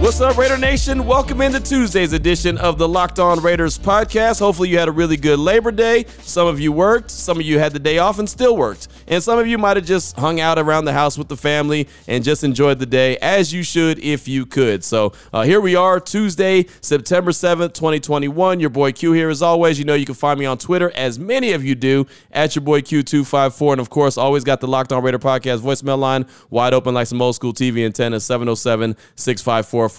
What's up, Raider Nation? Welcome into Tuesday's edition of the Locked On Raiders podcast. Hopefully you had a really good Labor Day. Some of you worked, some of you had the day off and still worked. And some of you might have just hung out around the house with the family and just enjoyed the day, as you should if you could. So here we are, Tuesday, September 7th, 2021. Your boy Q here as always. You know you can find me on Twitter, as many of you do, at your boy Q254. And of course, always got the Locked On Raider podcast voicemail line wide open like some old school TV antenna, 707-654-4693.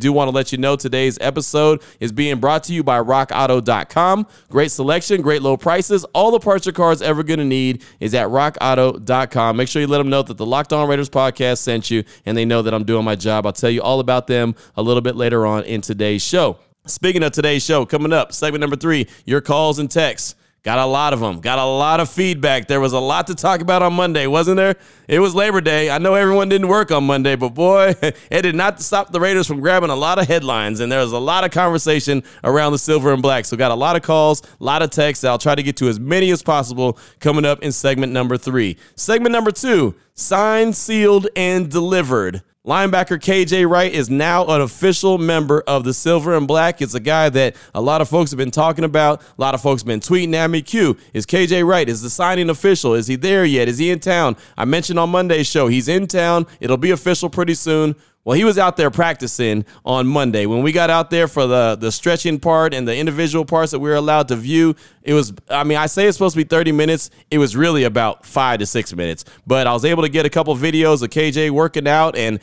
Do want to let you know today's episode is being brought to you by rockauto.com. Great selection, great low prices. All the parts your car is ever going to need is at rockauto.com. Make sure you let them know that the Locked On Raiders podcast sent you, and they know that I'm doing my job. I'll tell you all about them a little bit later on in today's show. Speaking of today's show, coming up, segment number 3, your calls and texts. Got a lot of them. Got a lot of feedback. There was a lot to talk about on Monday, wasn't there? It was Labor Day. I know everyone didn't work on Monday, but boy, it did not stop the Raiders from grabbing a lot of headlines, and there was a lot of conversation around the silver and black. So got a lot of calls, a lot of texts. I'll try to get to as many as possible coming up in segment number 3. Segment number 2, signed, sealed, and delivered. Linebacker KJ Wright is now an official member of the Silver and Black. It's a guy that a lot of folks have been talking about. A lot of folks have been tweeting at me. Q, is KJ Wright? Is the signing official? Is he there yet? Is he in town? I mentioned on Monday's show, he's in town. It'll be official pretty soon. Well, he was out there practicing on Monday. When we got out there for the stretching part and the individual parts that we were allowed to view, it was, I say it's supposed to be 30 minutes. It was really about 5 to 6 minutes. But I was able to get a couple videos of KJ working out and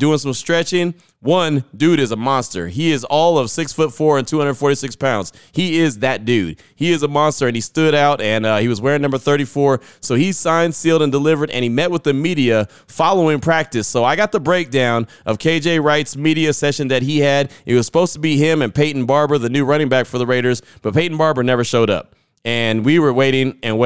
doing some stretching. One, dude is a monster. He is all of 6'4" and 246 pounds. He is that dude. He is a monster, and he stood out, and he was wearing number 34. So he signed, sealed, and delivered, and he met with the media following practice. So I got the breakdown of KJ Wright's media session that he had. It was supposed to be him and Peyton Barber, the new running back for the Raiders, but Peyton Barber never showed up. And we were waiting, and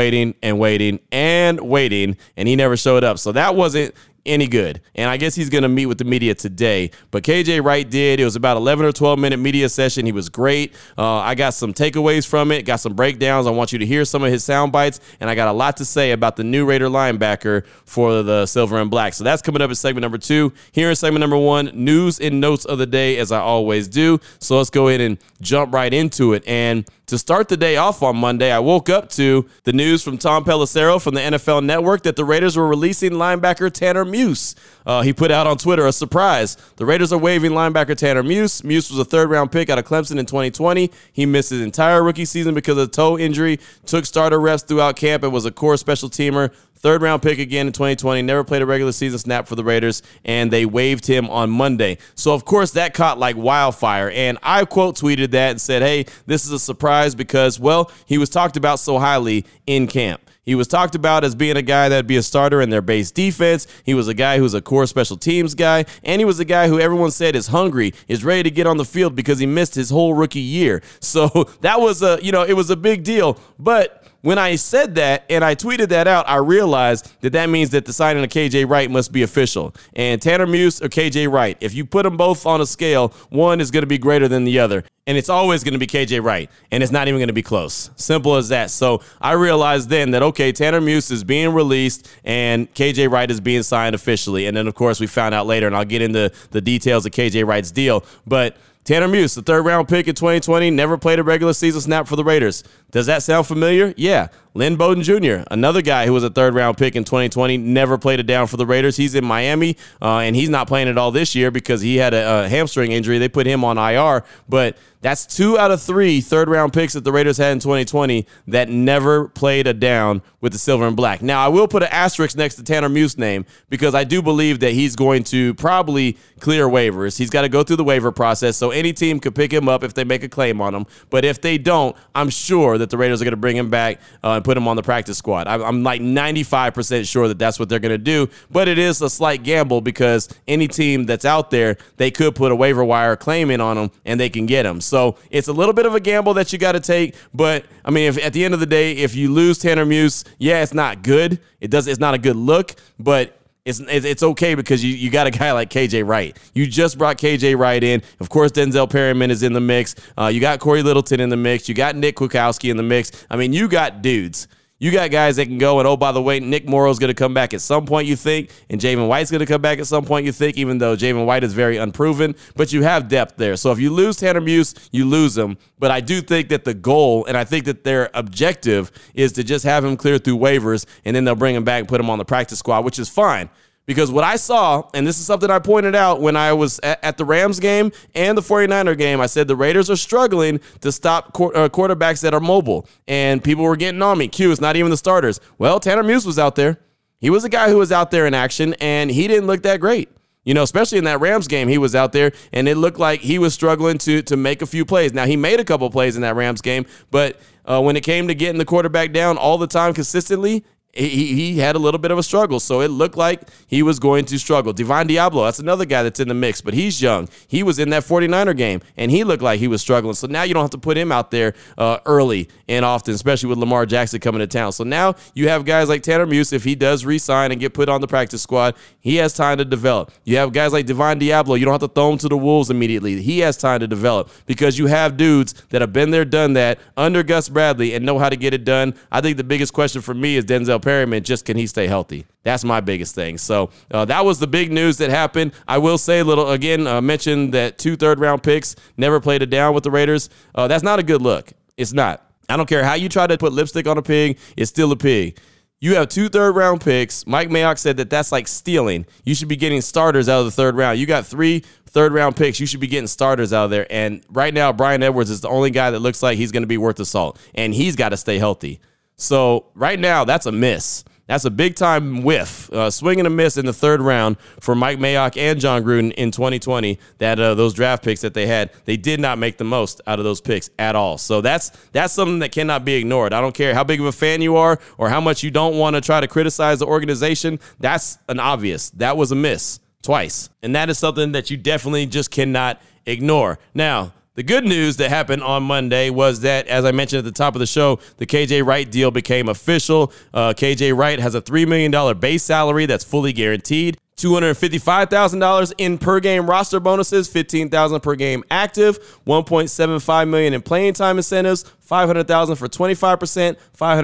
he never showed up. So that wasn't any good. And I guess he's going to meet with the media today. But KJ Wright did. It was about 11 or 12-minute media session. He was great. I got some takeaways from it, got some breakdowns. I want you to hear some of his sound bites. And I got a lot to say about the new Raider linebacker for the Silver and Black. So that's coming up in segment number 2. Here in segment number 1, news and notes of the day, as I always do. So let's go ahead and jump right into it. And to start the day off on Monday, I woke up to the news from Tom Pelissero from the NFL Network that the Raiders were releasing linebacker Tanner Muse. He put out on Twitter a surprise. The Raiders are waiving linebacker Tanner Muse. Muse was a third-round pick out of Clemson in 2020. He missed his entire rookie season because of a toe injury, took starter reps throughout camp, and was a core special teamer. Third-round pick again in 2020, never played a regular season snap for the Raiders, and they waived him on Monday. So, of course, that caught like wildfire, and I quote-tweeted that and said, hey, this is a surprise because, well, he was talked about so highly in camp. He was talked about as being a guy that would be a starter in their base defense. He was a guy who's a core special teams guy. And he was a guy who everyone said is hungry, is ready to get on the field because he missed his whole rookie year. So that was it was a big deal. But when I said that and I tweeted that out, I realized that means that the signing of KJ Wright must be official. And Tanner Muse or KJ Wright, if you put them both on a scale, one is going to be greater than the other. And it's always going to be KJ Wright, and it's not even going to be close. Simple as that. So I realized then that, okay, Tanner Muse is being released, and KJ Wright is being signed officially. And then, of course, we found out later, and I'll get into the details of KJ Wright's deal. But Tanner Muse, the third-round pick in 2020, never played a regular season snap for the Raiders. Does that sound familiar? Yeah. Lynn Bowden Jr., another guy who was a third-round pick in 2020, never played a down for the Raiders. He's in Miami, and he's not playing at all this year because he had a hamstring injury. They put him on IR, but that's 2 out of 3 third-round picks that the Raiders had in 2020 that never played a down with the Silver and Black. Now, I will put an asterisk next to Tanner Muse's name because I do believe that he's going to probably clear waivers. He's got to go through the waiver process, so any team could pick him up if they make a claim on him. But if they don't, I'm sure that the Raiders are going to bring him back and put him on the practice squad. I'm like 95% sure that that's what they're going to do, but it is a slight gamble because any team that's out there, they could put a waiver wire claim in on him and they can get him. So it's a little bit of a gamble that you got to take, but I mean, if at the end of the day, if you lose Tanner Muse, yeah, it's not good. It's not a good look, but it's okay because you got a guy like KJ Wright. You just brought KJ Wright in. Of course, Denzel Perryman is in the mix. You got Corey Littleton in the mix. You got Nick Kukowski in the mix. I mean, you got dudes. You got guys that can go, and oh, by the way, Nick Morrow's going to come back at some point, you think, and Javon White's going to come back at some point, you think, even though Javon White is very unproven, but you have depth there. So if you lose Tanner Muse, you lose him, but I do think that the goal, and I think that their objective is to just have him clear through waivers, and then they'll bring him back and put him on the practice squad, which is fine. Because what I saw, and this is something I pointed out when I was at the Rams game and the 49er game, I said the Raiders are struggling to stop quarterbacks that are mobile. And people were getting on me. Q, it's not even the starters. Well, Tanner Muse was out there. He was a guy who was out there in action, and he didn't look that great. You know, especially in that Rams game, he was out there, and it looked like he was struggling to make a few plays. Now, he made a couple plays in that Rams game, but when it came to getting the quarterback down all the time consistently, he had a little bit of a struggle, so it looked like he was going to struggle. Divine Diablo, that's another guy that's in the mix, but he's young. He was in that 49er game, and he looked like he was struggling. So now you don't have to put him out there early and often, especially with Lamar Jackson coming to town. So now you have guys like Tanner Muse. If he does re-sign and get put on the practice squad, he has time to develop. You have guys like Divine Diablo. You don't have to throw him to the wolves immediately. He has time to develop because you have dudes that have been there, done that under Gus Bradley and know how to get it done. I think the biggest question for me is Denzel Perryman, just can he stay healthy? That's my biggest thing. So that was the big news that happened. I will say a little, again, mention that 2 third-round picks never played it down with the Raiders. That's not a good look. It's not. I don't care how you try to put lipstick on a pig, it's still a pig. You have 2 third-round picks. Mike Mayock said that that's like stealing. You should be getting starters out of the third round. You got 3 third-round picks. You should be getting starters out of there. And right now, Brian Edwards is the only guy that looks like he's going to be worth the salt, and he's got to stay healthy. So right now, that's a miss. That's a big-time whiff, swing and a miss in the third round for Mike Mayock and John Gruden in 2020, that those draft picks that they had, they did not make the most out of those picks at all. So that's something that cannot be ignored. I don't care how big of a fan you are or how much you don't want to try to criticize the organization. That's an obvious. That was a miss twice. And that is something that you definitely just cannot ignore. Now, the good news that happened on Monday was that, as I mentioned at the top of the show, the KJ Wright deal became official. KJ Wright has a $3 million base salary that's fully guaranteed, $255,000 in per-game roster bonuses, $15,000 per game active, $1.75 million in playing time incentives, $500,000 for 25%, $500,000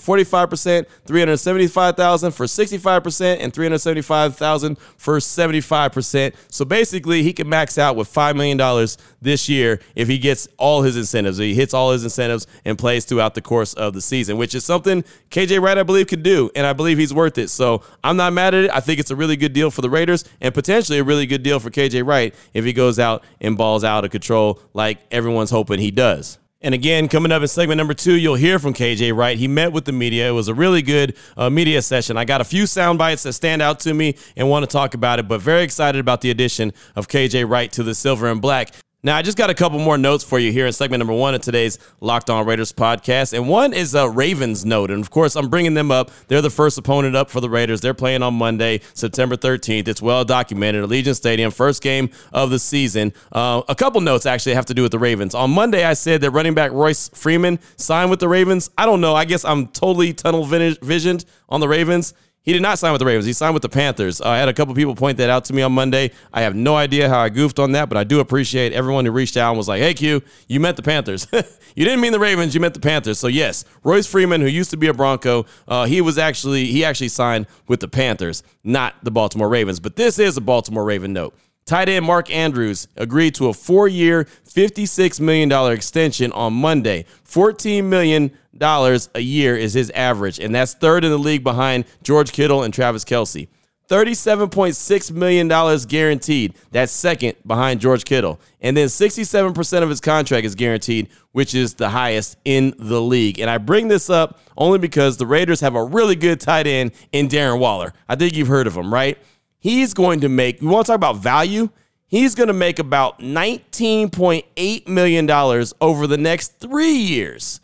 for 45%, $375,000 for 65%, and $375,000 for 75%. So basically, he can max out with $5 million this year if he gets all his incentives. He hits all his incentives and plays throughout the course of the season, which is something KJ Wright, I believe, could do, and I believe he's worth it. So I'm not mad at it. I think it's a really good deal for the Raiders and potentially a really good deal for KJ Wright if he goes out and balls out of control like everyone's hoping he does. And again, coming up in segment number 2, you'll hear from KJ Wright. He met with the media. It was a really good media session. I got a few sound bites that stand out to me and want to talk about it, but very excited about the addition of KJ Wright to the Silver and Black. Now, I just got a couple more notes for you here in segment number 1 of today's Locked On Raiders podcast, and one is a Ravens note, and of course, I'm bringing them up. They're the first opponent up for the Raiders. They're playing on Monday, September 13th. It's well-documented. Allegiant Stadium, first game of the season. A couple notes, actually, have to do with the Ravens. On Monday, I said that running back Royce Freeman signed with the Ravens. I don't know. I guess I'm totally tunnel-visioned on the Ravens. He did not sign with the Ravens. He signed with the Panthers. I had a couple people point that out to me on Monday. I have no idea how I goofed on that, but I do appreciate everyone who reached out and was like, hey, Q, you meant the Panthers. You didn't mean the Ravens. You meant the Panthers. So, yes, Royce Freeman, who used to be a Bronco, he actually signed with the Panthers, not the Baltimore Ravens. But this is a Baltimore Raven note. Tight end Mark Andrews agreed to a 4-year, $56 million extension on Monday. $14 million a year is his average, and that's third in the league behind George Kittle and Travis Kelce. $37.6 million guaranteed. That's second behind George Kittle. And then 67% of his contract is guaranteed, which is the highest in the league. And I bring this up only because the Raiders have a really good tight end in Darren Waller. I think you've heard of him, right? He's going to make, you want to talk about value? He's going to make about $19.8 million over the next 3 years.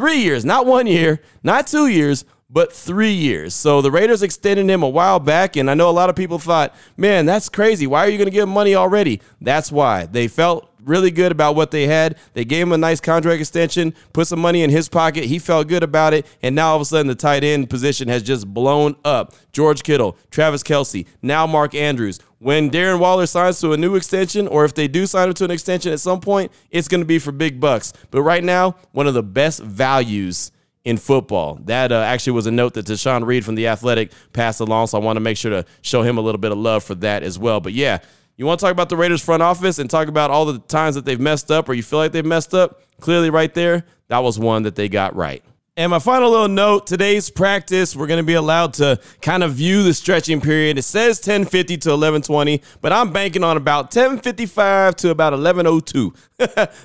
3 years, not 1 year, not 2 years, but 3 years. So the Raiders extended him a while back, and I know a lot of people thought, man, that's crazy. Why are you going to give him money already? That's why. They felt really good about what they had. They gave him a nice contract extension, put some money in his pocket. He felt good about it, and now all of a sudden the tight end position has just blown up. George Kittle, Travis Kelce, now Mark Andrews. When Darren Waller signs to a new extension, or if they do sign him to an extension at some point, it's going to be for big bucks. But right now, one of the best values in football. That actually was a note that Tashawn Reed from The Athletic passed along, so I want to make sure to show him a little bit of love for that as well. But yeah, you want to talk about the Raiders front office and talk about all the times that they've messed up or you feel like they've messed up? Clearly right there, that was one that they got right. And my final little note, today's practice, we're going to be allowed to kind of view the stretching period. It says 10:50 to 11:20, but I'm banking on about 10:55 to about 11:02.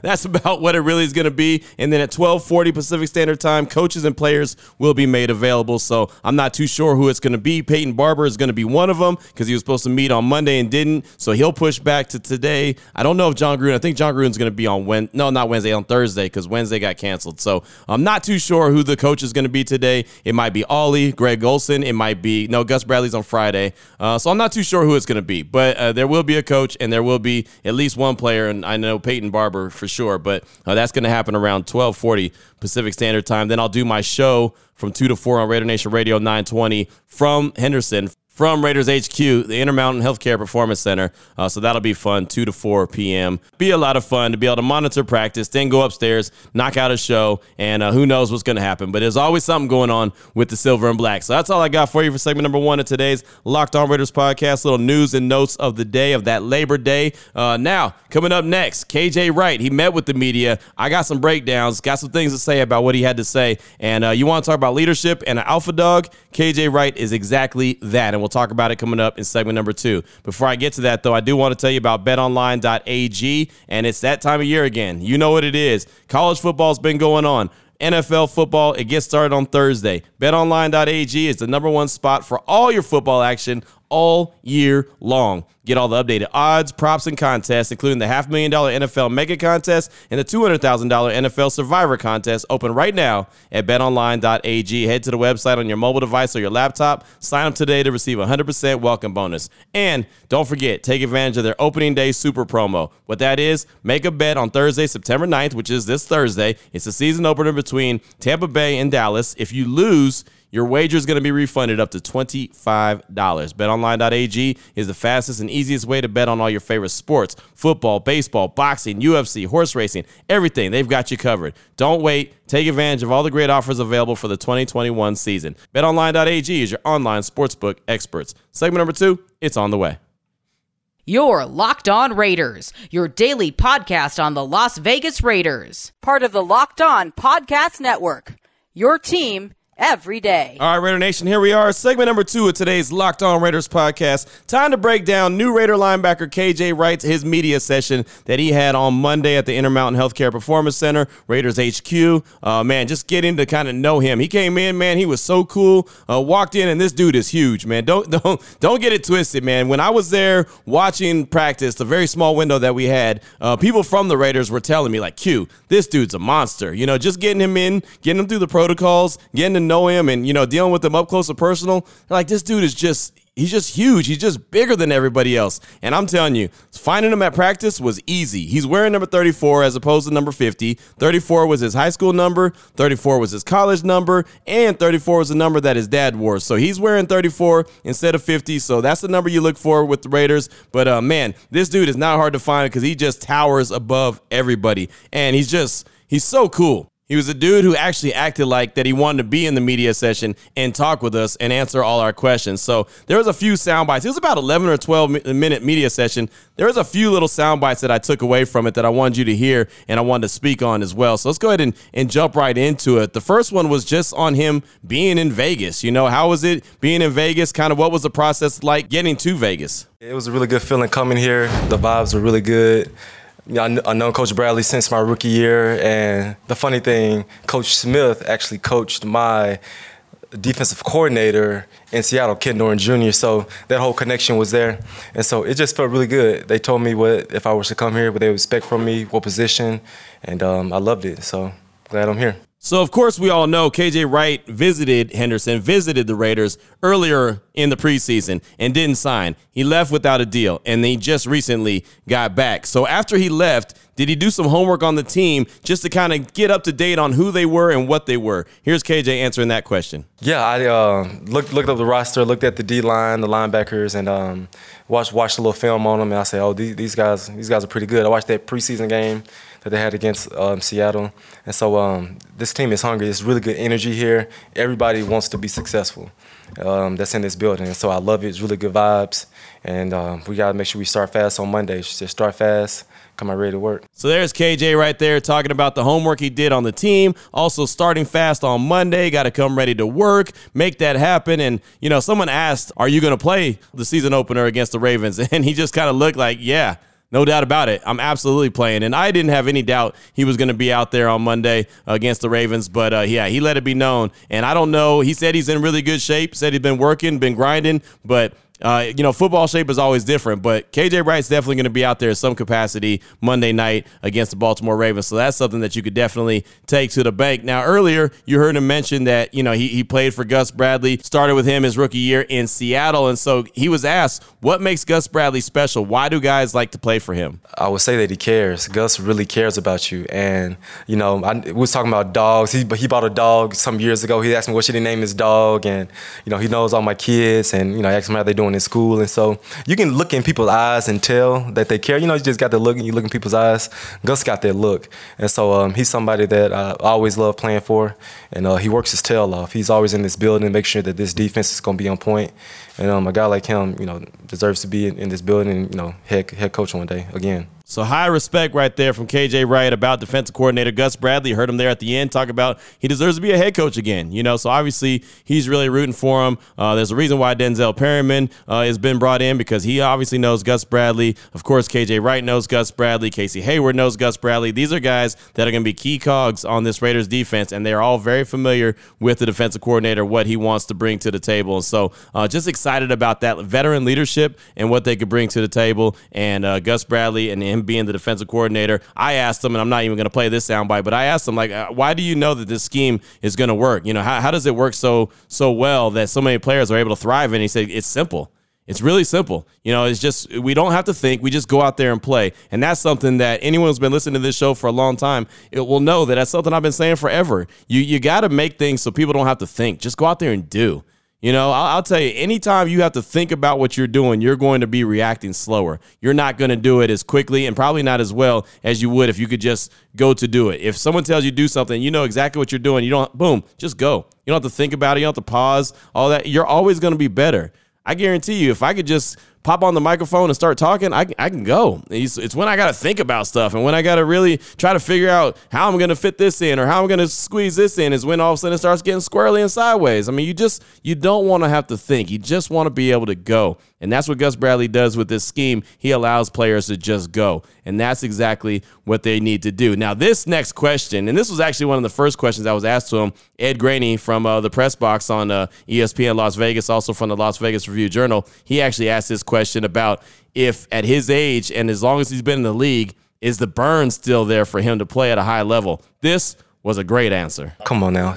That's about what it really is going to be. And then at 12:40 Pacific Standard Time, coaches and players will be made available. So I'm not too sure who it's going to be. Peyton Barber is going to be one of them because he was supposed to meet on Monday and didn't. So he'll push back to today. I don't know if John Gruden, I think John Gruden's going to be on Thursday because Wednesday got canceled. So I'm not too sure who the coach is going to be today. It might be Ollie, Greg Olson. It might be, no, Gus Bradley's on Friday. So I'm not too sure who it's going to be. But there will be a coach and there will be at least one player. And I know Peyton Barber for sure. But that's going to happen around 12:40 Pacific Standard Time. Then I'll do my show from 2 to 4 on Raider Nation Radio 920 from Henderson. From Raiders HQ, the Intermountain Healthcare Performance Center. So that'll be fun, 2 to 4 p.m. Be a lot of fun to be able to monitor practice, then go upstairs, knock out a show, and who knows what's going to happen. But there's always something going on with the Silver and Black. So that's all I got for you for segment number one of today's Locked On Raiders podcast, little news and notes of the day, of that Labor Day. Now, coming up next, KJ Wright. He met with the media. I got some breakdowns, got some things to say about what he had to say. And you want to talk about leadership and an alpha dog? KJ Wright is exactly that. And we'll talk about it coming up in segment number two. Before I get to that, though, I do want to tell you about BetOnline.ag, and it's that time of year again. You know what it is. College football's been going on. NFL football, it gets started on Thursday. BetOnline.ag is the number one spot for all your football action all year long. Get all the updated odds, props, and contests, including the $500,000 NFL Mega Contest and the $200,000 NFL Survivor Contest, open right now at betonline.ag. Head to the website on your mobile device or your laptop. Sign up today to receive a 100% welcome bonus. And don't forget, take advantage of their opening day super promo. What that is, make a bet on Thursday, September 9th, which is this Thursday. It's a season opener between Tampa Bay and Dallas. If you lose, your wager is going to be refunded up to $25. BetOnline.ag is the fastest and easiest way to bet on all your favorite sports, football, baseball, boxing, UFC, horse racing, everything. They've got you covered. Don't wait. Take advantage of all the great offers available for the 2021 season. BetOnline.ag is your online sportsbook experts. Segment number two, it's on the way. Your Locked On Raiders, your daily podcast on the Las Vegas Raiders. Part of the Locked On Podcast Network, your team every day. All right, Raider Nation, here we are. Segment number two of today's Locked On Raiders podcast. Time to break down new Raider linebacker KJ Wright, his media session that he had on Monday at the Intermountain Healthcare Performance Center, Raiders HQ. Man, just getting to kind of know him. He came in, man. He was so cool. Walked in, and this dude is huge, man. Don't get it twisted, man. When I was there watching practice, the very small window that we had, people from the Raiders were telling me, like, Q, this dude's a monster. You know, just getting him in, getting him through the protocols, getting to know him and, you know, dealing with him up close and personal. Like, this dude is just, he's just huge. He's just bigger than everybody else. And I'm telling you, finding him at practice was easy. He's wearing number 34 as opposed to number 50. 34 was his high school number. 34 was his college number. And 34 was the number that his dad wore. So he's wearing 34 instead of 50. So that's the number you look for with the Raiders. But, man, this dude is not hard to find because he just towers above everybody. And he's so cool. He was a dude who actually acted like that he wanted to be in the media session and talk with us and answer all our questions. So there was a few sound bites. It was about 11 or 12-minute media session. There was a few little sound bites that I took away from it that I wanted you to hear and I wanted to speak on as well. So let's go ahead and jump right into it. The first one was just on him being in Vegas. You know, how was it being in Vegas? Kind of what was the process like getting to Vegas? It was a really good feeling coming here. The vibes were really good. I've known Coach Bradley since my rookie year, and the funny thing, Coach Smith actually coached my defensive coordinator in Seattle, Ken Doran Jr., so that whole connection was there. And so it just felt really good. They told me what if I was to come here, what they would expect from me, what position, and I loved it. So glad I'm here. So, of course, we all know KJ Wright visited the Raiders earlier in the preseason and didn't sign. He left without a deal, and he just recently got back. So after he left, did he do some homework on the team just to kind of get up to date on who they were and what they were? Here's KJ answering that question. Yeah, I looked up the roster, looked at the D-line, the linebackers, and watched a little film on them, and I said, oh, these guys are pretty good. I watched that preseason game that they had against Seattle. And so this team is hungry. It's really good energy here. Everybody wants to be successful that's in this building. And so I love it. It's really good vibes. And we got to make sure we start fast on Monday. Just start fast. Come out ready to work. So there's KJ right there talking about the homework he did on the team. Also starting fast on Monday. Got to come ready to work. Make that happen. And, you know, someone asked, are you going to play the season opener against the Ravens? And he just kind of looked like, yeah. No doubt about it. I'm absolutely playing. And I didn't have any doubt he was going to be out there on Monday against the Ravens. But, yeah, he let it be known. And I don't know. He said he's in really good shape, said he's been working, been grinding. But, you know, football shape is always different. But KJ Wright's definitely going to be out there in some capacity Monday night against the Baltimore Ravens. So that's something that you could definitely take to the bank. Now, earlier, you heard him mention that, you know, he played for Gus Bradley, started with him his rookie year in Seattle. And so he was asked, what makes Gus Bradley special? Why do guys like to play for him? I would say that he cares. Gus really cares about you. And, you know, we was talking about dogs. He bought a dog some years ago. He asked me what should he name his dog. And, you know, he knows all my kids. And, you know, I asked him how they're doing in school. And so you can look in people's eyes and tell that they care. You know, you just got the look and you look in people's eyes. Gus got that look. And so he's somebody that I always love playing for. And he works his tail off. He's always in this building to make sure that this defense is going to be on point. And a guy like him, you know, deserves to be in this building and, you know, head coach one day again. So high respect right there from KJ Wright about defensive coordinator Gus Bradley. Heard him there at the end talk about he deserves to be a head coach again. You know, so obviously he's really rooting for him. There's a reason why Denzel Perryman has been brought in because he obviously knows Gus Bradley. Of course, KJ Wright knows Gus Bradley. Casey Hayward knows Gus Bradley. These are guys that are going to be key cogs on this Raiders defense, and they're all very familiar with the defensive coordinator, what he wants to bring to the table. And so just excited about that veteran leadership and what they could bring to the table. And Gus Bradley and him being the defensive coordinator, I asked him, and I'm not even going to play this soundbite, but I asked him, like, why do you know that this scheme is going to work? You know, how does it work so well that so many players are able to thrive? And he said, it's simple. It's really simple. You know, it's just we don't have to think. We just go out there and play. And that's something that anyone who's been listening to this show for a long time, it will know that that's something I've been saying forever. You got to make things so people don't have to think. Just go out there and do. You know, I'll tell you, anytime you have to think about what you're doing, you're going to be reacting slower. You're not going to do it as quickly and probably not as well as you would if you could just go to do it. If someone tells you do something, you know exactly what you're doing. You don't, boom, just go. You don't have to think about it. You don't have to pause, all that. You're always going to be better. I guarantee you, if I could just pop on the microphone and start talking, I can go. It's when I got to think about stuff and when I got to really try to figure out how I'm going to fit this in or how I'm going to squeeze this in is when all of a sudden it starts getting squirrely and sideways. I mean, you don't want to have to think. You just want to be able to go. And that's what Gus Bradley does with this scheme. He allows players to just go. And that's exactly what they need to do. Now, this next question, and this was actually one of the first questions I was asked to him, Ed Graney from the press box on ESPN Las Vegas, also from the Las Vegas Review-Journal, he actually asked this question about if at his age and as long as he's been in the league, is the burn still there for him to play at a high level? This was a great answer. Come on now.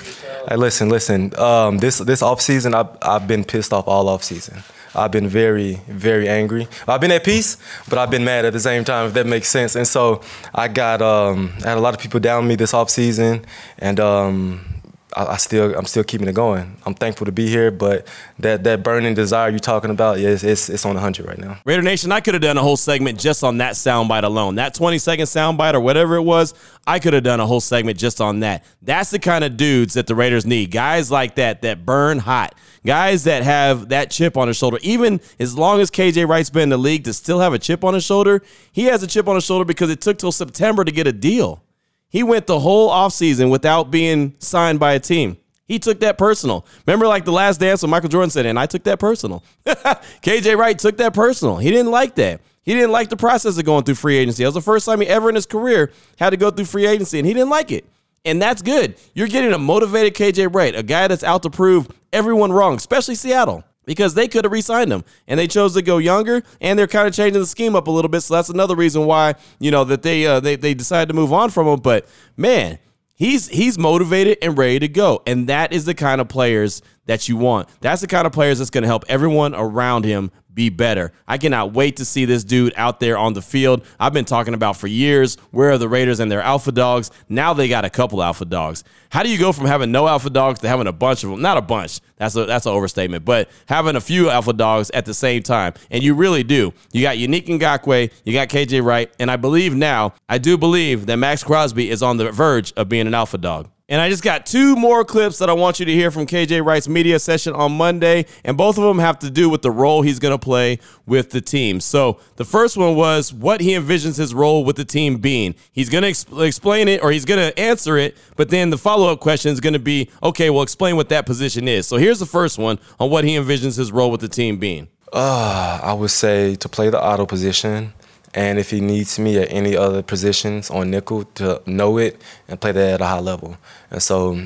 Hey, listen. This offseason, I've been pissed off all offseason. I've been very, very angry. I've been at peace, but I've been mad at the same time, if that makes sense. And so I had a lot of people down me this offseason, and I'm still keeping it going. I'm thankful to be here, but that burning desire you're talking about, yeah, it's on 100 right now. Raider Nation, I could have done a whole segment just on that soundbite alone. That 20-second soundbite or whatever it was, I could have done a whole segment just on that. That's the kind of dudes that the Raiders need. Guys like that burn hot. Guys that have that chip on their shoulder. Even as long as KJ Wright's been in the league to still have a chip on his shoulder, he has a chip on his shoulder because it took till September to get a deal. He went the whole offseason without being signed by a team. He took that personal. Remember like The Last Dance when Michael Jordan said, and I took that personal. KJ Wright took that personal. He didn't like that. He didn't like the process of going through free agency. That was the first time he ever in his career had to go through free agency, and he didn't like it. And that's good. You're getting a motivated KJ Wright, a guy that's out to prove everyone wrong, especially Seattle, because they could have re-signed him, and they chose to go younger, and they're kind of changing the scheme up a little bit, so that's another reason why, you know, that they decided to move on from him. But, man, He's motivated and ready to go. And that is the kind of players that you want. That's the kind of players that's going to help everyone around him be better. I cannot wait to see this dude out there on the field. I've been talking about for years, where are the Raiders and their alpha dogs? Now they got a couple alpha dogs. How do you go from having no alpha dogs to having a bunch of them? Not a bunch. That's an overstatement. But having a few alpha dogs at the same time. And you really do. You got Unique Ngakwe. You got KJ Wright. And I do believe that Max Crosby is on the verge of being an alpha dog. And I just got two more clips that I want you to hear from KJ Wright's media session on Monday, and both of them have to do with the role he's going to play with the team. So the first one was what he envisions his role with the team being. He's going to explain it, or he's going to answer it, but then the follow-up question is going to be, okay, well, explain what that position is. So here's the first one on what he envisions his role with the team being. I would say to play the auto position. And if he needs me at any other positions on nickel, to know it and play that at a high level. And so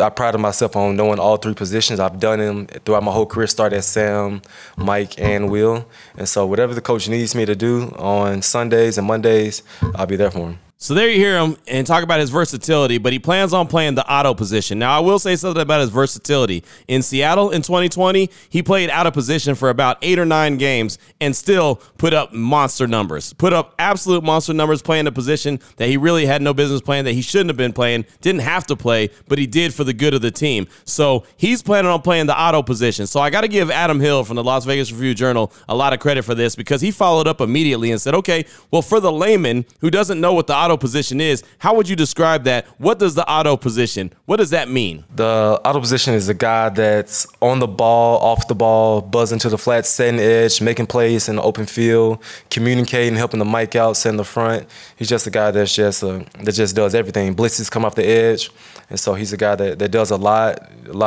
I pride myself on knowing all three positions. I've done them throughout my whole career, started at Sam, Mike, and Will. And so whatever the coach needs me to do on Sundays and Mondays, I'll be there for him. So there you hear him and talk about his versatility, but he plans on playing the auto position. Now, I will say something about his versatility. In Seattle in 2020, he played out of position for about 8 or 9 games and still put up monster numbers, put up absolute monster numbers, playing a position that he really had no business playing, that he shouldn't have been playing, didn't have to play, but he did for the good of the team. So he's planning on playing the auto position. So I got to give Adam Hill from the Las Vegas Review-Journal a lot of credit for this, because he followed up immediately and said, okay, well, for the layman who doesn't know what the auto position is, how would you describe that? What does the auto position, what does that mean? The auto position is a guy that's on the ball, off the ball, buzzing to the flat, setting the edge, making plays in the open field, communicating, helping the mic out, setting the front. He's just a guy that's that just does everything. Blitzes come off the edge. And so he's a guy that does a lot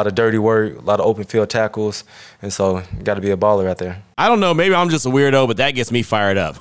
of dirty work, a lot of open field tackles. And so you got to be a baller out there. I don't know. Maybe I'm just a weirdo, but that gets me fired up.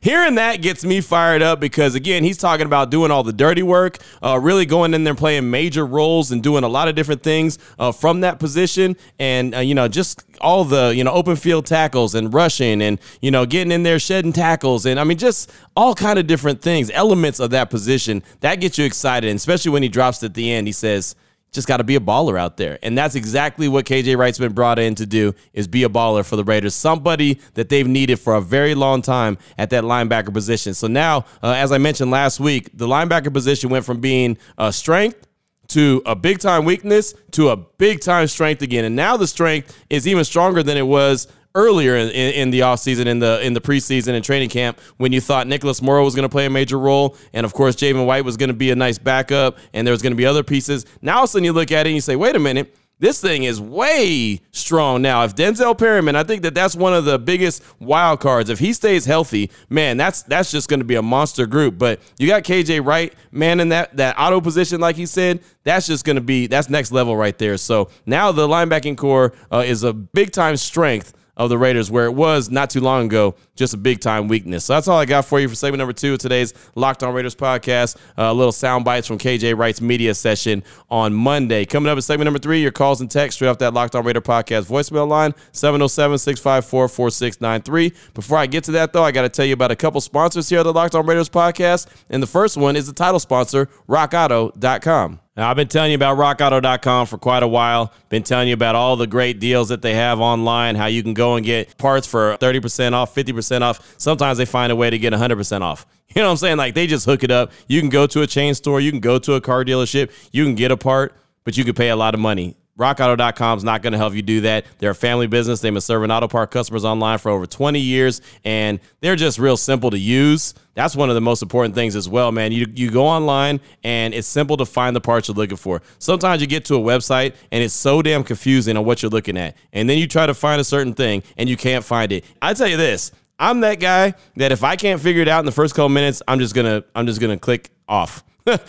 Hearing that gets me fired up because, again, he's talking about doing all the dirty work, really going in there playing major roles and doing a lot of different things from that position. And, just all the, open field tackles and rushing and, getting in there, shedding tackles. And, just all kind of different things, elements of that position that get you excited. And especially when he drops at the end, he says, just got to be a baller out there. And that's exactly what KJ Wright's been brought in to do, is be a baller for the Raiders, somebody that they've needed for a very long time at that linebacker position. So now, as I mentioned last week, the linebacker position went from being a strength to a big-time weakness to a big-time strength again. And now the strength is even stronger than it was earlier in the offseason, in the preseason and training camp, when you thought Nicholas Morrow was going to play a major role, and of course Javon White was going to be a nice backup, and there was going to be other pieces. Now all of a sudden you look at it and you say, wait a minute, this thing is way strong now. If Denzel Perryman, I think that's one of the biggest wild cards. If he stays healthy, man, that's just going to be a monster group. But you got KJ Wright, man, in that auto position, like he said, that's next level right there. So now the linebacking core is a big-time strength of the Raiders, where it was not too long ago just a big-time weakness. So that's all I got for you for segment number 2 of today's Locked On Raiders podcast. A little sound bites from KJ Wright's media session on Monday. Coming up in segment number 3, your calls and texts straight off that Locked On Raider podcast voicemail line, 707-654-4693. Before I get to that, though, I got to tell you about a couple sponsors here at the Locked On Raiders podcast, and the first one is the title sponsor, rockauto.com. Now, I've been telling you about rockauto.com for quite a while. Been telling you about all the great deals that they have online, how you can go and get parts for 30% off, 50% off. Sometimes they find a way to get 100% off. You know what I'm saying? Like, they just hook it up. You can go to a chain store. You can go to a car dealership. You can get a part, but you can pay a lot of money. RockAuto.com is not going to help you do that. They're a family business. They've been serving auto part customers online for over 20 years, and they're just real simple to use. That's one of the most important things as well, man. You go online, and it's simple to find the parts you're looking for. Sometimes you get to a website, and it's so damn confusing on what you're looking at, and then you try to find a certain thing, and you can't find it. I tell you this, I'm that guy that if I can't figure it out in the first couple minutes, I'm just gonna click off.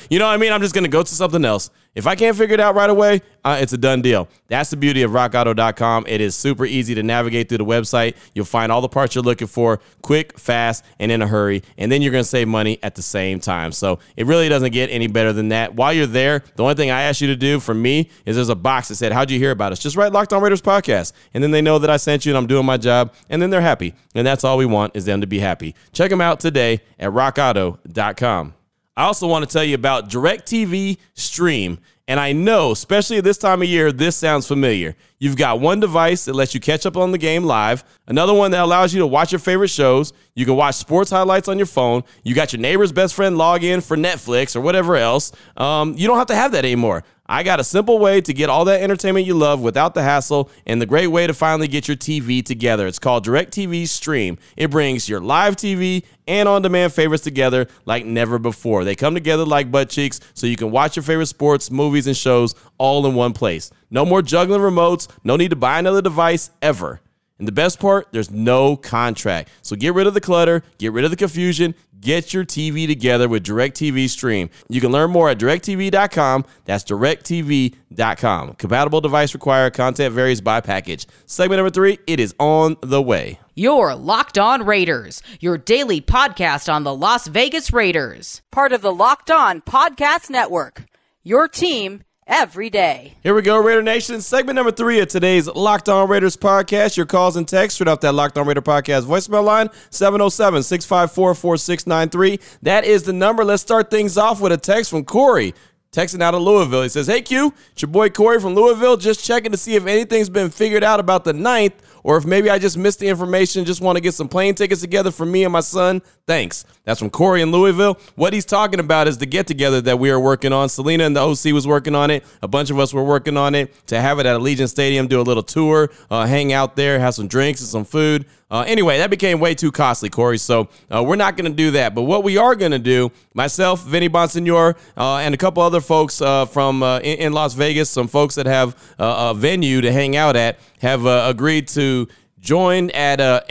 You know what I mean? I'm just going to go to something else. If I can't figure it out right away, it's a done deal. That's the beauty of rockauto.com. It is super easy to navigate through the website. You'll find all the parts you're looking for quick, fast, and in a hurry. And then you're going to save money at the same time. So it really doesn't get any better than that. While you're there, the only thing I ask you to do for me is there's a box that said, how'd you hear about us? Just write Locked On Raiders podcast. And then they know that I sent you and I'm doing my job. And then they're happy. And that's all we want, is them to be happy. Check them out today at rockauto.com. I also want to tell you about DirecTV Stream. And I know, especially at this time of year, this sounds familiar. You've got one device that lets you catch up on the game live, another one that allows you to watch your favorite shows. You can watch sports highlights on your phone. You got your neighbor's best friend log in for Netflix or whatever else. You don't have to have that anymore. I got a simple way to get all that entertainment you love without the hassle, and the great way to finally get your TV together. It's called DirecTV Stream. It brings your live TV and on-demand favorites together like never before. They come together like butt cheeks, so you can watch your favorite sports, movies, and shows all in one place. No more juggling remotes. No need to buy another device ever. And the best part, there's no contract. So get rid of the clutter, get rid of the confusion, get your TV together with DirecTV Stream. You can learn more at DirecTV.com. That's DirecTV.com. Compatible device required. Content varies by package. Segment number 3, it is on the way. You're Locked On Raiders, your daily podcast on the Las Vegas Raiders. Part of the Locked On Podcast Network, your team every day. Here we go, Raider Nation. Segment number 3 of today's Locked On Raiders podcast. Your calls and texts straight off that Locked On Raider podcast voicemail line, 707-654-4693. That is the number. Let's start things off with a text from Corey, texting out of Louisville. He says, "Hey Q, it's your boy Corey from Louisville. Just checking to see if anything's been figured out about the 9th, or if maybe I just missed the information. Just want to get some plane tickets together for me and my son. Thanks." That's from Corey in Louisville. What he's talking about is the get-together that we are working on. Selena and the OC was working on it. A bunch of us were working on it to have it at Allegiant Stadium, do a little tour, hang out there, have some drinks and some food. Anyway, that became way too costly, Corey, so we're not going to do that. But what we are going to do, myself, Vinny Bonsignore, and a couple other folks from in Las Vegas, some folks that have a venue to hang out at, have agreed to join at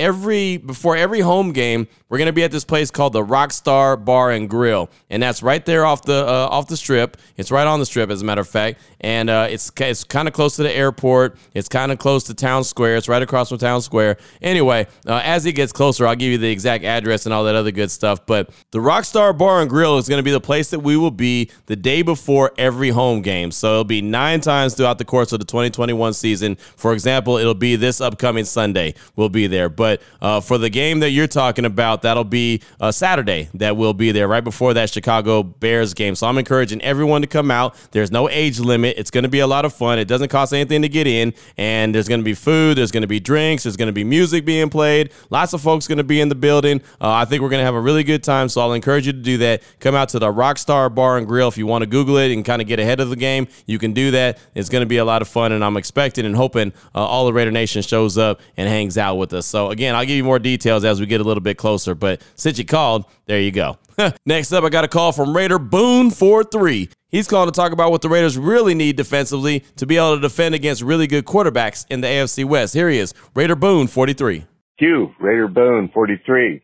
before every home game. We're going to be at this place called the Rockstar Bar and Grill, and that's right there off the strip. It's right on the strip, as a matter of fact, and it's kind of close to the airport. It's kind of close to Town Square. It's right across from Town Square. Anyway, as it gets closer, I'll give you the exact address and all that other good stuff, but the Rockstar Bar and Grill is going to be the place that we will be the day before every home game, so it'll be 9 times throughout the course of the 2021 season. For example, it'll be this upcoming Sunday we'll be there, but for the game that you're talking about, that'll be Saturday that we'll be there right before that Chicago Bears game. So I'm encouraging everyone to come out. There's no age limit. It's going to be a lot of fun. It doesn't cost anything to get in, and there's going to be food. There's going to be drinks. There's going to be music being played. Lots of folks going to be in the building. I think we're going to have a really good time, so I'll encourage you to do that. Come out to the Rockstar Bar and Grill. If you want to Google it and kind of get ahead of the game, you can do that. It's going to be a lot of fun, and I'm expecting and hoping all the Raider Nation shows up and hangs out with us. So, again, I'll give you more details as we get a little bit closer. But since you called, there you go. Next up, I got a call from Raider Boone 43. He's calling to talk about what the Raiders really need defensively to be able to defend against really good quarterbacks in the AFC West. Here he is, Raider Boone 43. Q, Raider Boone 43.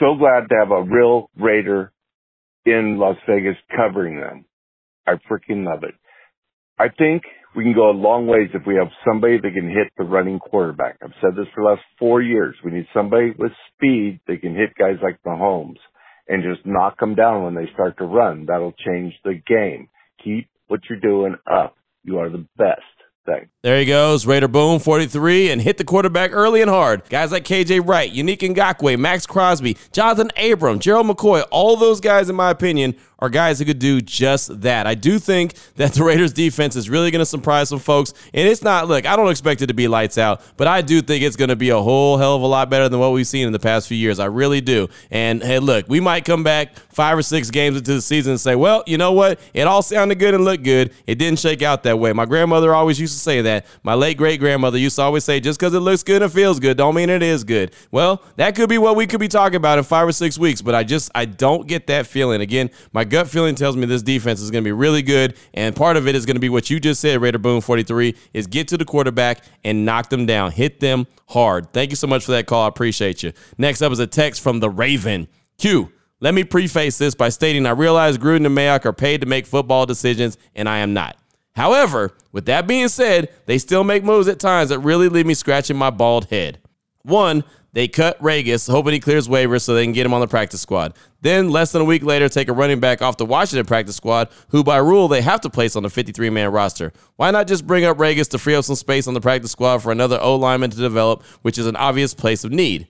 So glad to have a real Raider in Las Vegas covering them. I freaking love it. I think we can go a long ways if we have somebody that can hit the running quarterback. I've said this for the last 4 years. We need somebody with speed that can hit guys like Mahomes and just knock them down when they start to run. That'll change the game. Keep what you're doing up. You are the best. Thanks. There he goes, Raider Boom 43, and hit the quarterback early and hard. Guys like KJ Wright, Unique Ngakwe, Max Crosby, Jonathan Abram, Gerald McCoy, all those guys, in my opinion, are guys who could do just that. I do think that the Raiders defense is really going to surprise some folks. And it's not, look, I don't expect it to be lights out, but I do think it's going to be a whole hell of a lot better than what we've seen in the past few years. I really do. And hey, look, we might come back 5 or 6 games into the season and say, well, you know what? It all sounded good and looked good. It didn't shake out that way. My grandmother always used to say that. My late great-grandmother used to always say, just because it looks good and feels good, don't mean it is good. Well, that could be what we could be talking about in 5 or 6 weeks, but I don't get that feeling. Again, my gut feeling tells me this defense is going to be really good, and part of it is going to be what you just said, Raider Boom 43, is get to the quarterback and knock them down. Hit them hard. Thank you so much for that call. I appreciate you. Next up is a text from the Raven. Q, let me preface this by stating I realize Gruden and Mayock are paid to make football decisions, and I am not. However, with that being said, they still make moves at times that really leave me scratching my bald head. 1, they cut Regis, hoping he clears waivers so they can get him on the practice squad. Then, less than a week later, take a running back off the Washington practice squad, who by rule they have to place on the 53-man roster. Why not just bring up Regis to free up some space on the practice squad for another O-lineman to develop, which is an obvious place of need?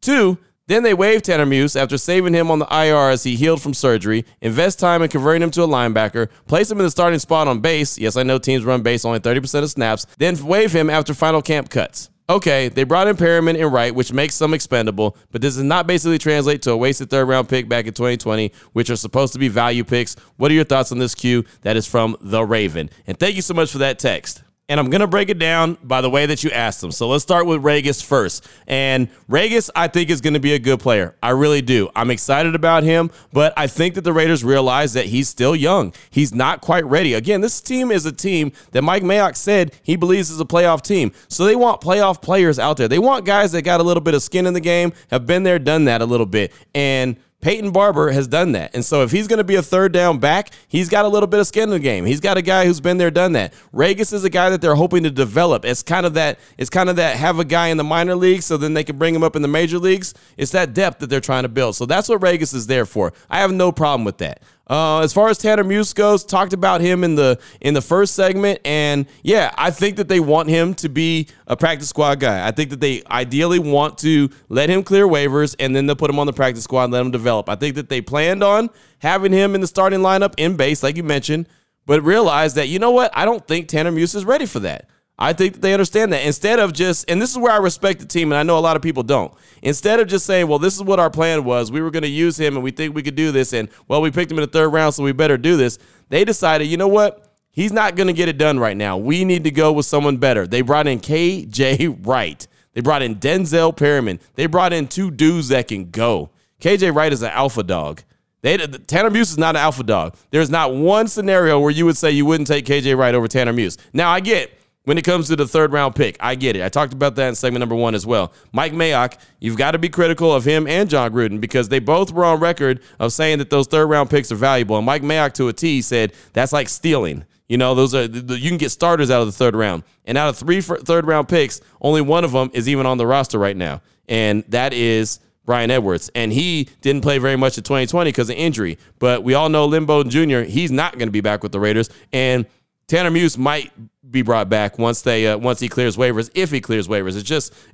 2, Then they waived Tanner Muse after saving him on the IR as he healed from surgery, invest time in converting him to a linebacker, place him in the starting spot on base. Yes, I know teams run base only 30% of snaps. Then waive him after final camp cuts. Okay, they brought in Perryman and Wright, which makes some expendable, but this does not basically translate to a wasted third-round pick back in 2020, which are supposed to be value picks. What are your thoughts on this, Q? That is from The Raven. And thank you so much for that text. And I'm going to break it down by the way that you asked them. So let's start with Regas first. And Regas, I think, is going to be a good player. I really do. I'm excited about him, but I think that the Raiders realize that he's still young. He's not quite ready. Again, this team is a team that Mike Mayock said he believes is a playoff team. So they want playoff players out there. They want guys that got a little bit of skin in the game, have been there, done that a little bit. And Peyton Barber has done that. And so if he's going to be a third down back, he's got a little bit of skin in the game. He's got a guy who's been there, done that. Regas is a guy that they're hoping to develop. It's kind of that have a guy in the minor leagues so then they can bring him up in the major leagues. It's that depth that they're trying to build. So that's what Regas is there for. I have no problem with that. As far as Tanner Muse goes, talked about him in the first segment, and yeah, I think that they want him to be a practice squad guy. I think that they ideally want to let him clear waivers, and then they'll put him on the practice squad and let him develop. I think that they planned on having him in the starting lineup in base, like you mentioned, but realized that, you know what, I don't think Tanner Muse is ready for that. I think that they understand that. Instead of just, and this is where I respect the team, and I know a lot of people don't. Instead of just saying, well, this is what our plan was. We were going to use him, and we think we could do this, and, well, we picked him in the third round, so we better do this. They decided, you know what? He's not going to get it done right now. We need to go with someone better. They brought in KJ Wright. They brought in Denzel Perryman. They brought in two dudes that can go. KJ Wright is an alpha dog. Tanner Muse is not an alpha dog. There's not one scenario where you would say you wouldn't take KJ Wright over Tanner Muse. Now, I get it. When it comes to the third-round pick, I get it. I talked about that in segment number 1 as well. Mike Mayock, you've got to be critical of him and John Gruden because they both were on record of saying that those third-round picks are valuable. And Mike Mayock, to a T, said that's like stealing. You know, you can get starters out of the third round. And out of three third-round picks, only one of them is even on the roster right now, and that is Brian Edwards. And he didn't play very much in 2020 because of injury. But we all know Limbo Jr., he's not going to be back with the Raiders. And Tanner Muse might be brought back once he clears waivers, if he clears waivers.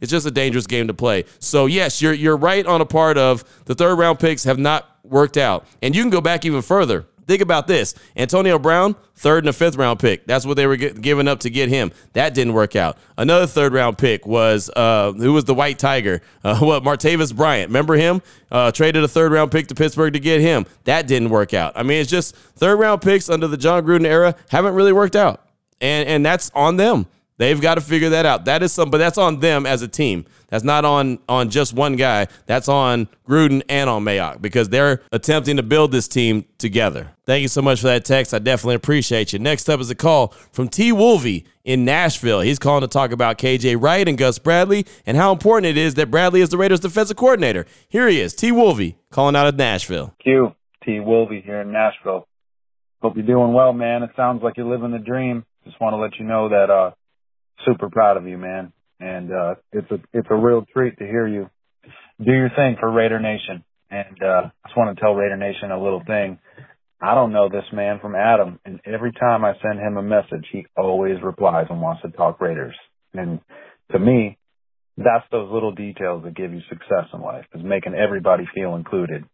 It's just a dangerous game to play. So yes, you're right on a part of the third round picks have not worked out. And you can go back even further. Think about this. Antonio Brown, third and a fifth round pick. That's what they were giving up to get him. That didn't work out. Another third round pick was, who was the White Tiger? Martavis Bryant. Remember him? Traded a third round pick to Pittsburgh to get him. That didn't work out. I mean, it's just third round picks under the John Gruden era haven't really worked out. And that's on them. They've got to figure that out. But that's on them as a team. That's not on just one guy. That's on Gruden and on Mayock because they're attempting to build this team together. Thank you so much for that text. I definitely appreciate you. Next up is a call from T. Wolvey in Nashville. He's calling to talk about KJ Wright and Gus Bradley and how important it is that Bradley is the Raiders' defensive coordinator. Here he is, T. Wolvey, calling out of Nashville. Q, T. Wolvey here in Nashville. Hope you're doing well, man. It sounds like you're living the dream. Just want to let you know that super proud of you, man. And it's a real treat to hear you do your thing for Raider Nation. And just want to tell Raider Nation a little thing. I don't know this man from Adam, and every time I send him a message, he always replies and wants to talk Raiders. And to me, that's those little details that give you success in life, is making everybody feel included.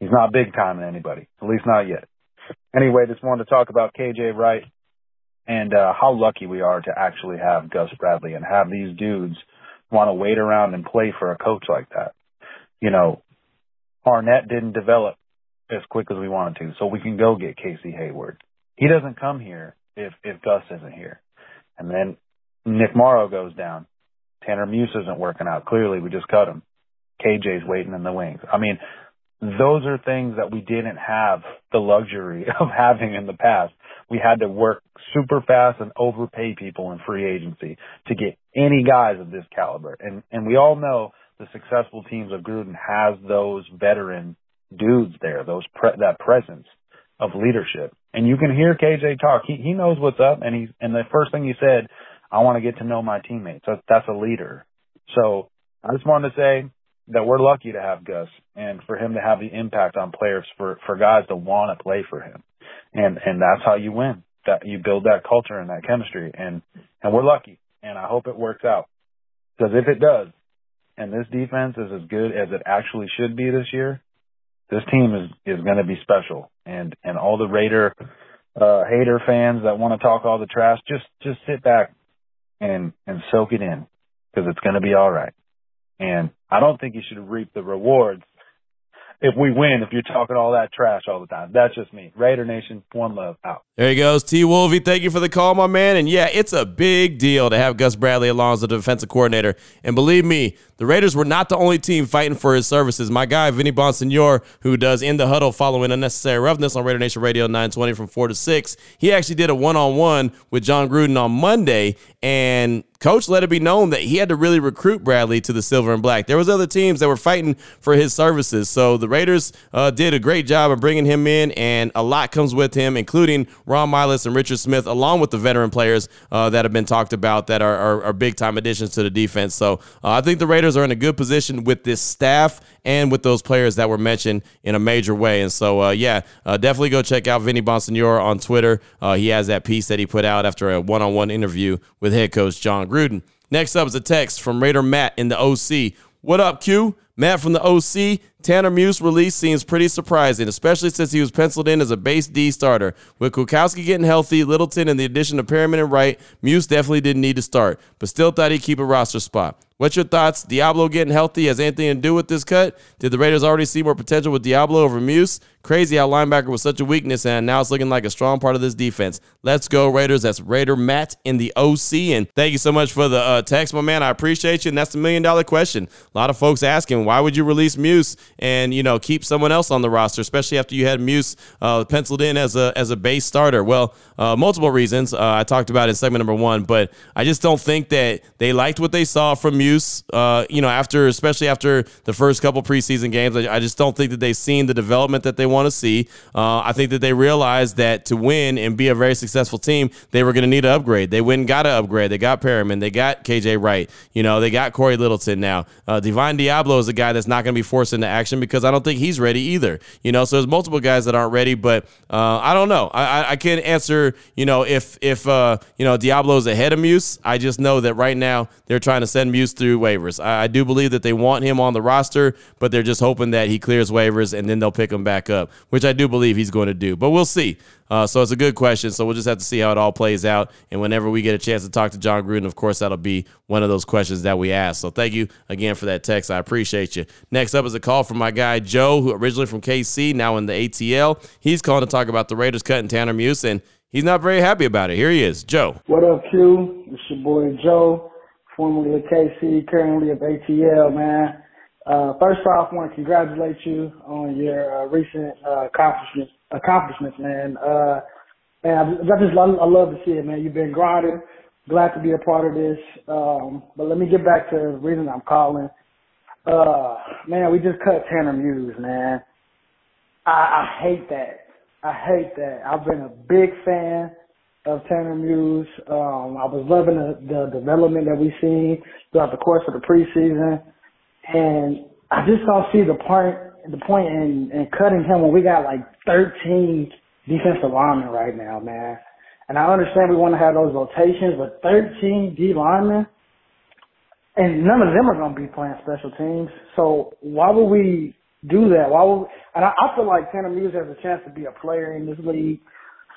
He's not big time in anybody, at least not yet. Anyway, just wanted to talk about KJ Wright. And how lucky we are to actually have Gus Bradley and have these dudes want to wait around and play for a coach like that. You know, Arnett didn't develop as quick as we wanted to, so we can go get Casey Hayward. He doesn't come here if Gus isn't here. And then Nick Morrow goes down. Tanner Muse isn't working out. Clearly, we just cut him. KJ's waiting in the wings. I mean, those are things that we didn't have the luxury of having in the past. We had to work super fast and overpay people in free agency to get any guys of this caliber. And we all know the successful teams of Gruden has those veteran dudes there, that presence of leadership. And you can hear KJ talk. He knows what's up. And the first thing he said, I want to get to know my teammates. That's a leader. So I just wanted to say that we're lucky to have Gus and for him to have the impact on players for guys to want to play for him. And that's how you win, that you build that culture and that chemistry. And we're lucky, and I hope it works out, because if it does, and this defense is as good as it actually should be this year, this team is going to be special. And all the Raider hater fans that want to talk all the trash, just sit back and soak it in, because it's going to be all right. And I don't think you should reap the rewards if we win, if you're talking all that trash all the time. That's just me. Raider Nation, one love, out. There he goes. T. Wolvey, thank you for the call, my man. And, yeah, it's a big deal to have Gus Bradley along as the defensive coordinator. And believe me, the Raiders were not the only team fighting for his services. My guy, Vinny Bonsignore, who does In the Huddle following Unnecessary Roughness on Raider Nation Radio 920 from 4 to 6, he actually did a one-on-one with John Gruden on Monday, and Coach let it be known that he had to really recruit Bradley to the silver and black. There was other teams that were fighting for his services, so the Raiders did a great job of bringing him in, and a lot comes with him, including Ron Miles and Richard Smith, along with the veteran players that have been talked about that are big-time additions to the defense. So I think the Raiders are in a good position with this staff and with those players that were mentioned in a major way. And so, definitely go check out Vinny Bonsignore on Twitter. He has that piece that he put out after a one-on-one interview with head coach John Gruden. Next up is a text from Raider Matt in the OC. What up, Q? Matt from the OC. Tanner Muse release seems pretty surprising, especially since he was penciled in as a base D starter. With Kukowski getting healthy, Littleton, and the addition of Perryman and Wright, Muse definitely didn't need to start, but still thought he'd keep a roster spot. What's your thoughts? Diablo getting healthy has anything to do with this cut? Did the Raiders already see more potential with Diablo over Muse? Crazy how linebacker was such a weakness, and now it's looking like a strong part of this defense. Let's go, Raiders. That's Raider Matt in the OC. And thank you so much for the text, my man. I appreciate you, and that's the million-dollar question. A lot of folks asking, why would you release Muse and, you know, keep someone else on the roster, especially after you had Muse penciled in as a base starter? Well, multiple reasons I talked about in segment number one, but I just don't think that they liked what they saw from Muse, especially after the first couple preseason games. I just don't think that they've seen the development that they want to see. I think that they realized that to win and be a very successful team, they were going to need an upgrade. They went and got an upgrade. They got Perriman. They got KJ Wright. You know, they got Corey Littleton now. Divine Diablo is a guy that's not going to be forced into action because I don't think he's ready either. You know, so there's multiple guys that aren't ready, but I don't know. I can't answer, you know, if Diablo's ahead of Muse. I just know that right now they're trying to send Muse through waivers. I do believe that they want him on the roster, but they're just hoping that he clears waivers and then they'll pick him back up, which I do believe he's going to do, but we'll see. So it's a good question. So we'll just have to see how it all plays out. And whenever we get a chance to talk to John Gruden, of course, that'll be one of those questions that we ask. So thank you again for that text. I appreciate you. Next up is a call from my guy, Joe, who originally from KC, now in the ATL. He's calling to talk about the Raiders cutting Tanner Muse, and he's not very happy about it. Here he is, Joe. What up, Q? It's your boy, Joe, formerly of KC, currently of ATL, man. First off, I want to congratulate you on your recent accomplishments, man. I love to see it, man. You've been grinding. Glad to be a part of this. But let me get back to the reason I'm calling. Man, we just cut Tanner Muse, man. I hate that. I've been a big fan of Tanner Muse. I was loving the development that we've seen throughout the course of the preseason. And I just don't see the point in cutting him when we got like 13 defensive linemen right now, man. And I understand we want to have those rotations, but 13 D linemen, and none of them are going to be playing special teams. So why would we do that? I feel like Tanner Muse has a chance to be a player in this league.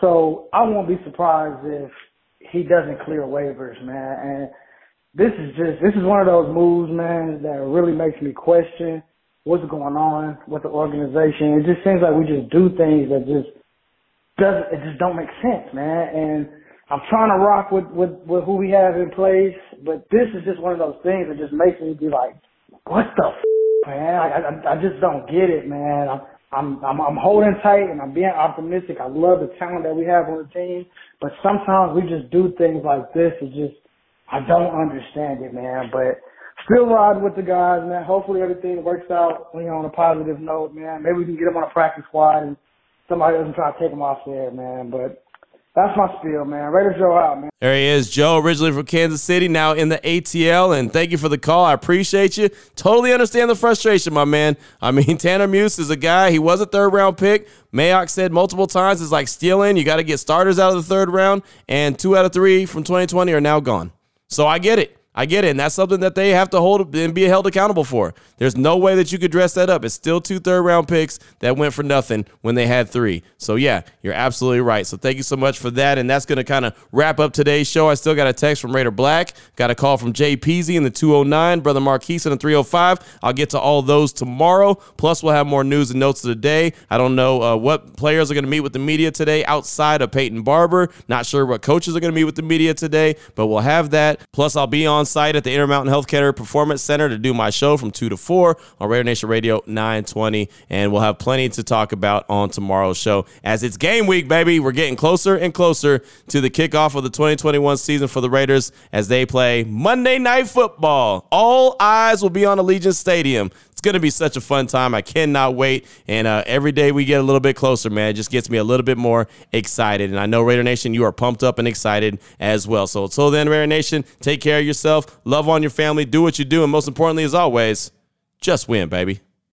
So I won't be surprised if he doesn't clear waivers, man. And this is one of those moves, man, that really makes me question what's going on with the organization. It just seems like we just do things that just don't make sense, man. And I'm trying to rock with who we have in place, but this is just one of those things that just makes me be like, what the f***, man? I just don't get it, man. I'm holding tight and I'm being optimistic. I love the talent that we have on the team, but sometimes we just do things like this. It's just, I don't understand it, man, but still riding with the guys, man. Hopefully everything works out, you know, on a positive note, man. Maybe we can get him on a practice squad and somebody doesn't try to take him off there, man, but that's my spiel, man. Raiders Joe out, man. There he is, Joe, originally from Kansas City, now in the ATL, and thank you for the call. I appreciate you. Totally understand the frustration, my man. I mean, Tanner Muse is a guy, he was a third-round pick. Mayock said multiple times, it's like stealing. You got to get starters out of the third round, and 2 out of 3 from 2020 are now gone. So I get it. I get it, and that's something that they have to hold and be held accountable for. There's no way that you could dress that up. It's still 2 third-round picks that went for nothing when they had 3. So, yeah, you're absolutely right. So thank you so much for that, and that's going to kind of wrap up today's show. I still got a text from Raider Black, got a call from Jay Peasy in the 209, Brother Marquise in the 305. I'll get to all those tomorrow, plus we'll have more news and notes of the day. I don't know what players are going to meet with the media today outside of Peyton Barber. Not sure what coaches are going to meet with the media today, but we'll have that. Plus, I'll be on site at the Intermountain Healthcare Performance Center to do my show from 2 to 4 on Raider Nation Radio 920, and we'll have plenty to talk about on tomorrow's show as it's game week, baby. We're getting closer and closer to the kickoff of the 2021 season for the Raiders as they play Monday Night Football. All eyes will be on Allegiant Stadium. It's going to be such a fun time. I cannot wait, and every day we get a little bit closer, man. It just gets me a little bit more excited, and I know, Raider Nation, you are pumped up and excited as well. So until then, Raider Nation, take care of yourself, love on your family, do what you do, and most importantly, as always, just win, baby.